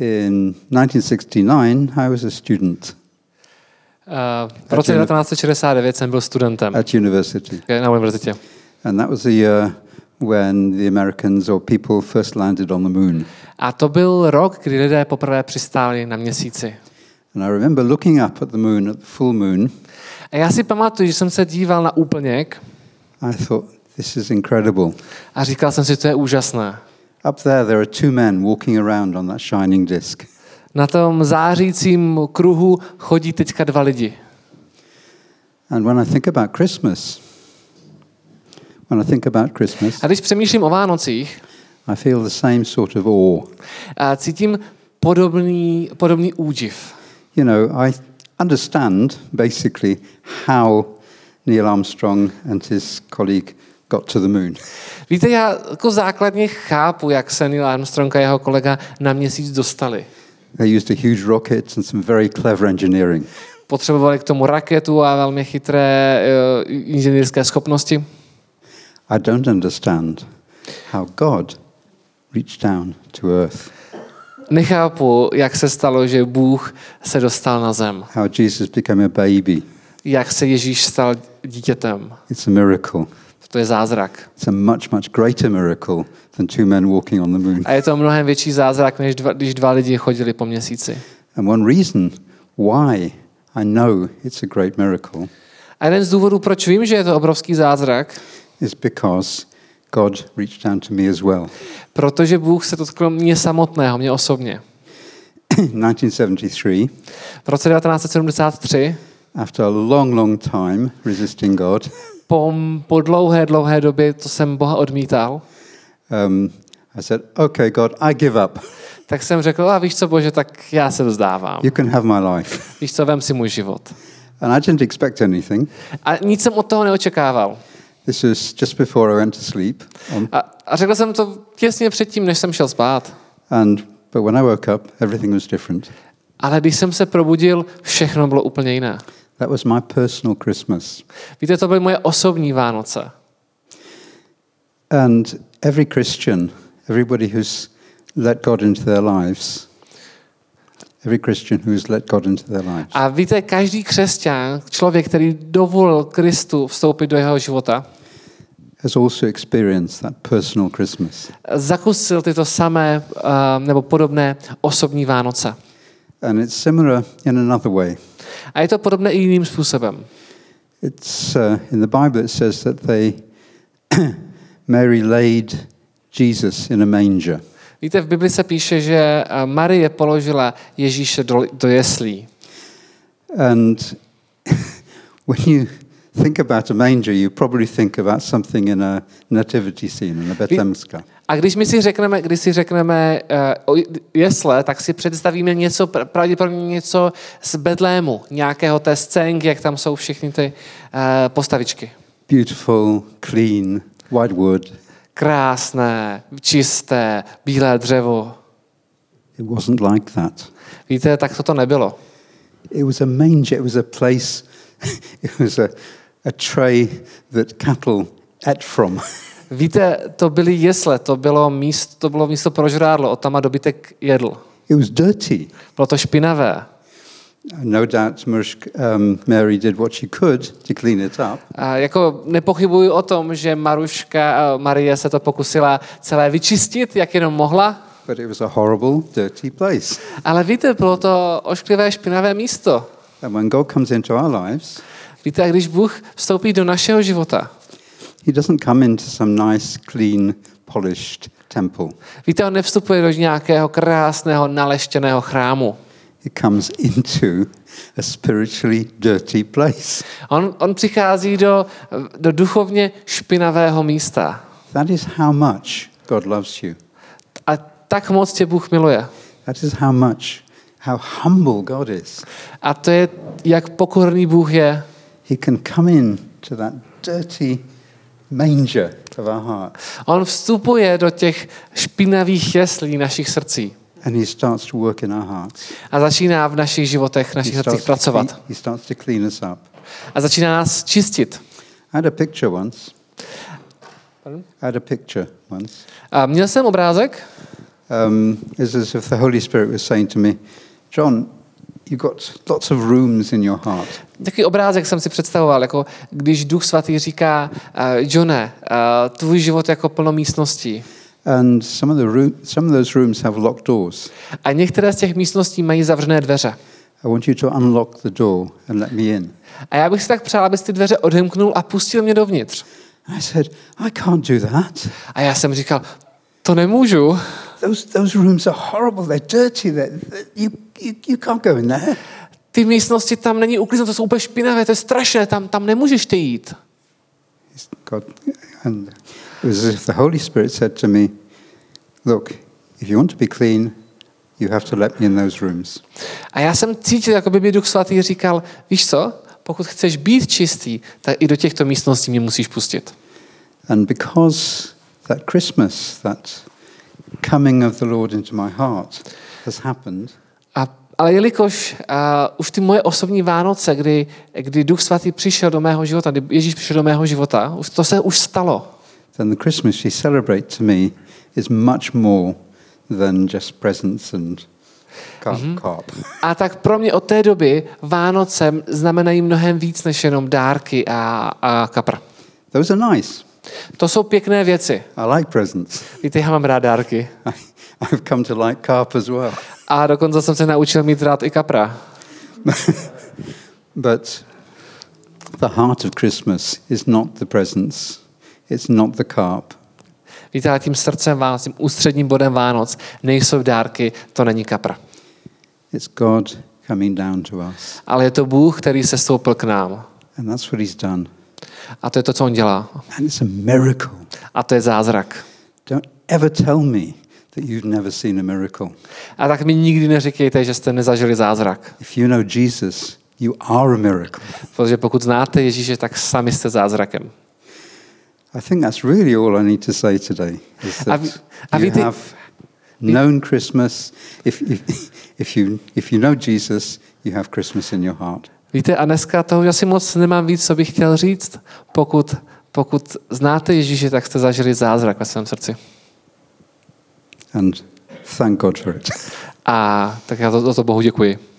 In 1969, I was a student. V roce 1969 jsem byl studentem. At university. Na univerzitě. And that was the year when the Americans or people first landed on the moon. A to byl rok, kdy lidé poprvé přistáli na měsíci. And I remember looking up at the moon, at the full moon. A já si pamatuju, že jsem se díval na úplněk. I thought, this is incredible. A říkal jsem si, to je úžasné. Up there, there are two men walking around on that shining disk. Na tom zářícím kruhu chodí teďka dva lidi. And when I think about Christmas, a když přemýšlím o Vánocích, I feel the same sort of awe. A cítím podobný údiv. You know, I understand basically how Neil Armstrong and his colleague got to the moon. Víte, já jako základně chápu, jak se Neil Armstrong a jeho kolega na měsíc dostali. They used a huge rocket and some very clever engineering. Potřebovali k tomu raketu a velmi chytré inženýrské schopnosti. I don't understand how God reached down to earth. Nechápu, jak se stalo, že Bůh se dostal na zem. How Jesus became a baby. Jak se Ježíš stal dítětem. It's a miracle. To je zázrak. It's a much greater miracle than two men walking on the moon. A je to mnohem větší zázrak, než když dva lidi chodili po měsíci. And one reason why I know it's a great miracle. A jeden z důvodů, proč vím, že je to obrovský zázrak, is because God reached down to me as well. Protože Bůh se dotkl mě samotného, mě osobně. 1973. V roce 1973. After a long time resisting God. Po dlouhé době, co jsem Boha odmítal. I said, okay, God, I give up. Tak jsem řekl, a víš co, Bože, tak já se vzdávám. You can have my life. Víš co, vem si můj život. And I didn't expect anything. A nic jsem od toho neočekával. This was just before I went to sleep. A řekl jsem to těsně předtím, než jsem šel spát. But when I woke up, everything was different. Ale když jsem se probudil, všechno bylo úplně jiné. That was my personal Christmas. Víte, to byly moje osobní Vánoce. And every Christian, everybody who's let God into their lives. A víte, každý křesťan, člověk, který dovolil Kristu vstoupit do jeho života, has also experienced that personal Christmas. Zakusil tyto samé nebo podobné osobní Vánoce. And it's similar in another way. A je to podobné i jiným způsobem. It's in the Bible it says that they Mary laid Jesus in a manger. Víte, v Bibli se píše, že Marie položila Ježíše do jeslí. And when you think about a manger, you probably think about something in a nativity scene in a Bethlehemska. A když si řekneme jesle, tak si představíme něco, pravděpodobně něco z Betlému, nějakého té scénky, jak tam jsou všichni ty postavičky. Beautiful, clean, white wood. Krásné, čisté, bílé dřevo. It wasn't like that. Víte, tak to nebylo. It was a manger, it was a place, it was a tray that cattle ate from. Víte, to byly jesle, to bylo místo pro žrádlo, od tam a dobytek jedl. It was dirty. Bylo to špinavé. No doubt Mary did what she could to clean it up. A jako nepochybuji o tom, že Marie se to pokusila celé vyčistit, jak jenom mohla. But it was a horrible, dirty place. Ale víte, bylo to ošklivé, špinavé místo. And when God comes into our lives, víte, když Bůh vstoupí do našeho života, he doesn't come into some nice, clean, polished temple. Víte, on nevstupuje do nějakého krásného, naleštěného chrámu. It comes into a spiritually dirty place. On přichází do duchovně špinavého místa. That is how much God loves you. A tak moc tě Bůh miluje. That is how much, how humble God is. A to je, jak pokorný Bůh je. He can come in to that dirty manger of our heart. On vstupuje do těch špinavých jeslí našich srdcí. And he starts to work in our hearts. A začíná v našich životech, našich srdcích pracovat. He starts to clean us up. A začíná nás čistit. I had a picture once. A měl jsem obrázek. is as if the Holy Spirit was saying to me, John, you've got lots of rooms in your heart. Takový obrázek jsem si představoval, jako když Duch Svatý říká, Johne, tvůj život je jako plno místností. And some of those rooms have locked doors. A některé z těch místností mají zavřené dveře. I want you to unlock the door and let me in. A já bych si tak přál, abys ty dveře odemknul a pustil mě dovnitř. I said, I can't do that. A já jsem říkal, to nemůžu. Those rooms are horrible. They're dirty. You can't go in there. Ty místnosti, tam není uklizeno, to jsou úplně špinavé, to je strašné, tam nemůžeš ty jít. God, and it was as if the Holy Spirit said to me, look, if you want to be clean, you have to let me in those rooms. A já jsem cítil, jako by Duch Svatý říkal, víš co, pokud chceš být čistý, tak i do těchto místností mě musíš pustit. And because that Christmas, that coming of the Lord into my heart has happened. Ale jelikož už ty moje osobní Vánoce, kdy Duch Svatý přišel do mého života, kdy Ježíš přišel do mého života, to se už stalo. Then the Christmas you celebrate to me is much more than just presents and carp. A tak pro mě od té doby Vánoce znamenají mnohem víc než jenom dárky a kapr. Those are nice. To jsou pěkné věci. I like presents. Víte, já mám rád dárky. I've come to like carp as well. A dokonce jsem se naučil mít rád i kapra. But the heart of Christmas is not the presents, it's not the carp. Víte, tím srdcem Vánoc, tím ústředním bodem Vánoc nejsou dárky, to není kapra. It's God coming down to us. Ale je to Bůh, který se stoupil k nám. And that's what he's done. A to je to, co on dělá. And it's a miracle. A to je zázrak. Don't ever tell me that you've never seen a miracle. A tak mi nikdy neříkejte, že jste nezažili zázrak. If you know Jesus, you are a miracle. Protože pokud znáte Ježíše, tak sami jste zázrakem. I think that's really all I need to say today. Known Christmas. If you know Jesus, you have Christmas in your heart. Víte, a dneska toho já si moc nemám víc, co bych chtěl říct. Pokud znáte Ježíše, tak jste zažili zázrak ve svém srdci. And thank God for it. A tak já za to Bohu děkuji.